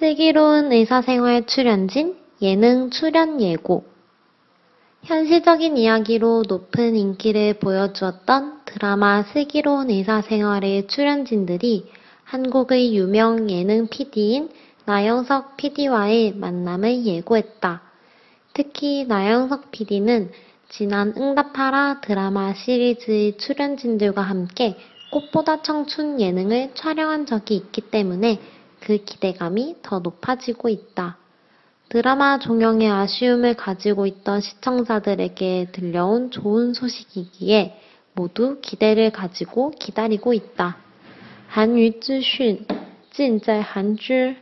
슬기로운 의사생활 출연진, 예능 출연 예고. 현실적인 이야기로 높은 인기를 보여주었던 드라마 슬기로운 의사생활의 출연진들이 한국의 유명 예능 PD인 나영석 PD와의 만남을 예고했다. 특히 나영석 PD는 지난 응답하라 드라마 시리즈의 출연진들과 함께 꽃보다 청춘 예능을 촬영한 적이 있기 때문에 그 기대감이 더 높아지고 있다. 드라마 종영의 아쉬움을 가지고 있던 시청자들에게 들려온 좋은 소식이기에 모두 기대를 가지고 기다리고 있다. 韩娱资讯尽在韩知。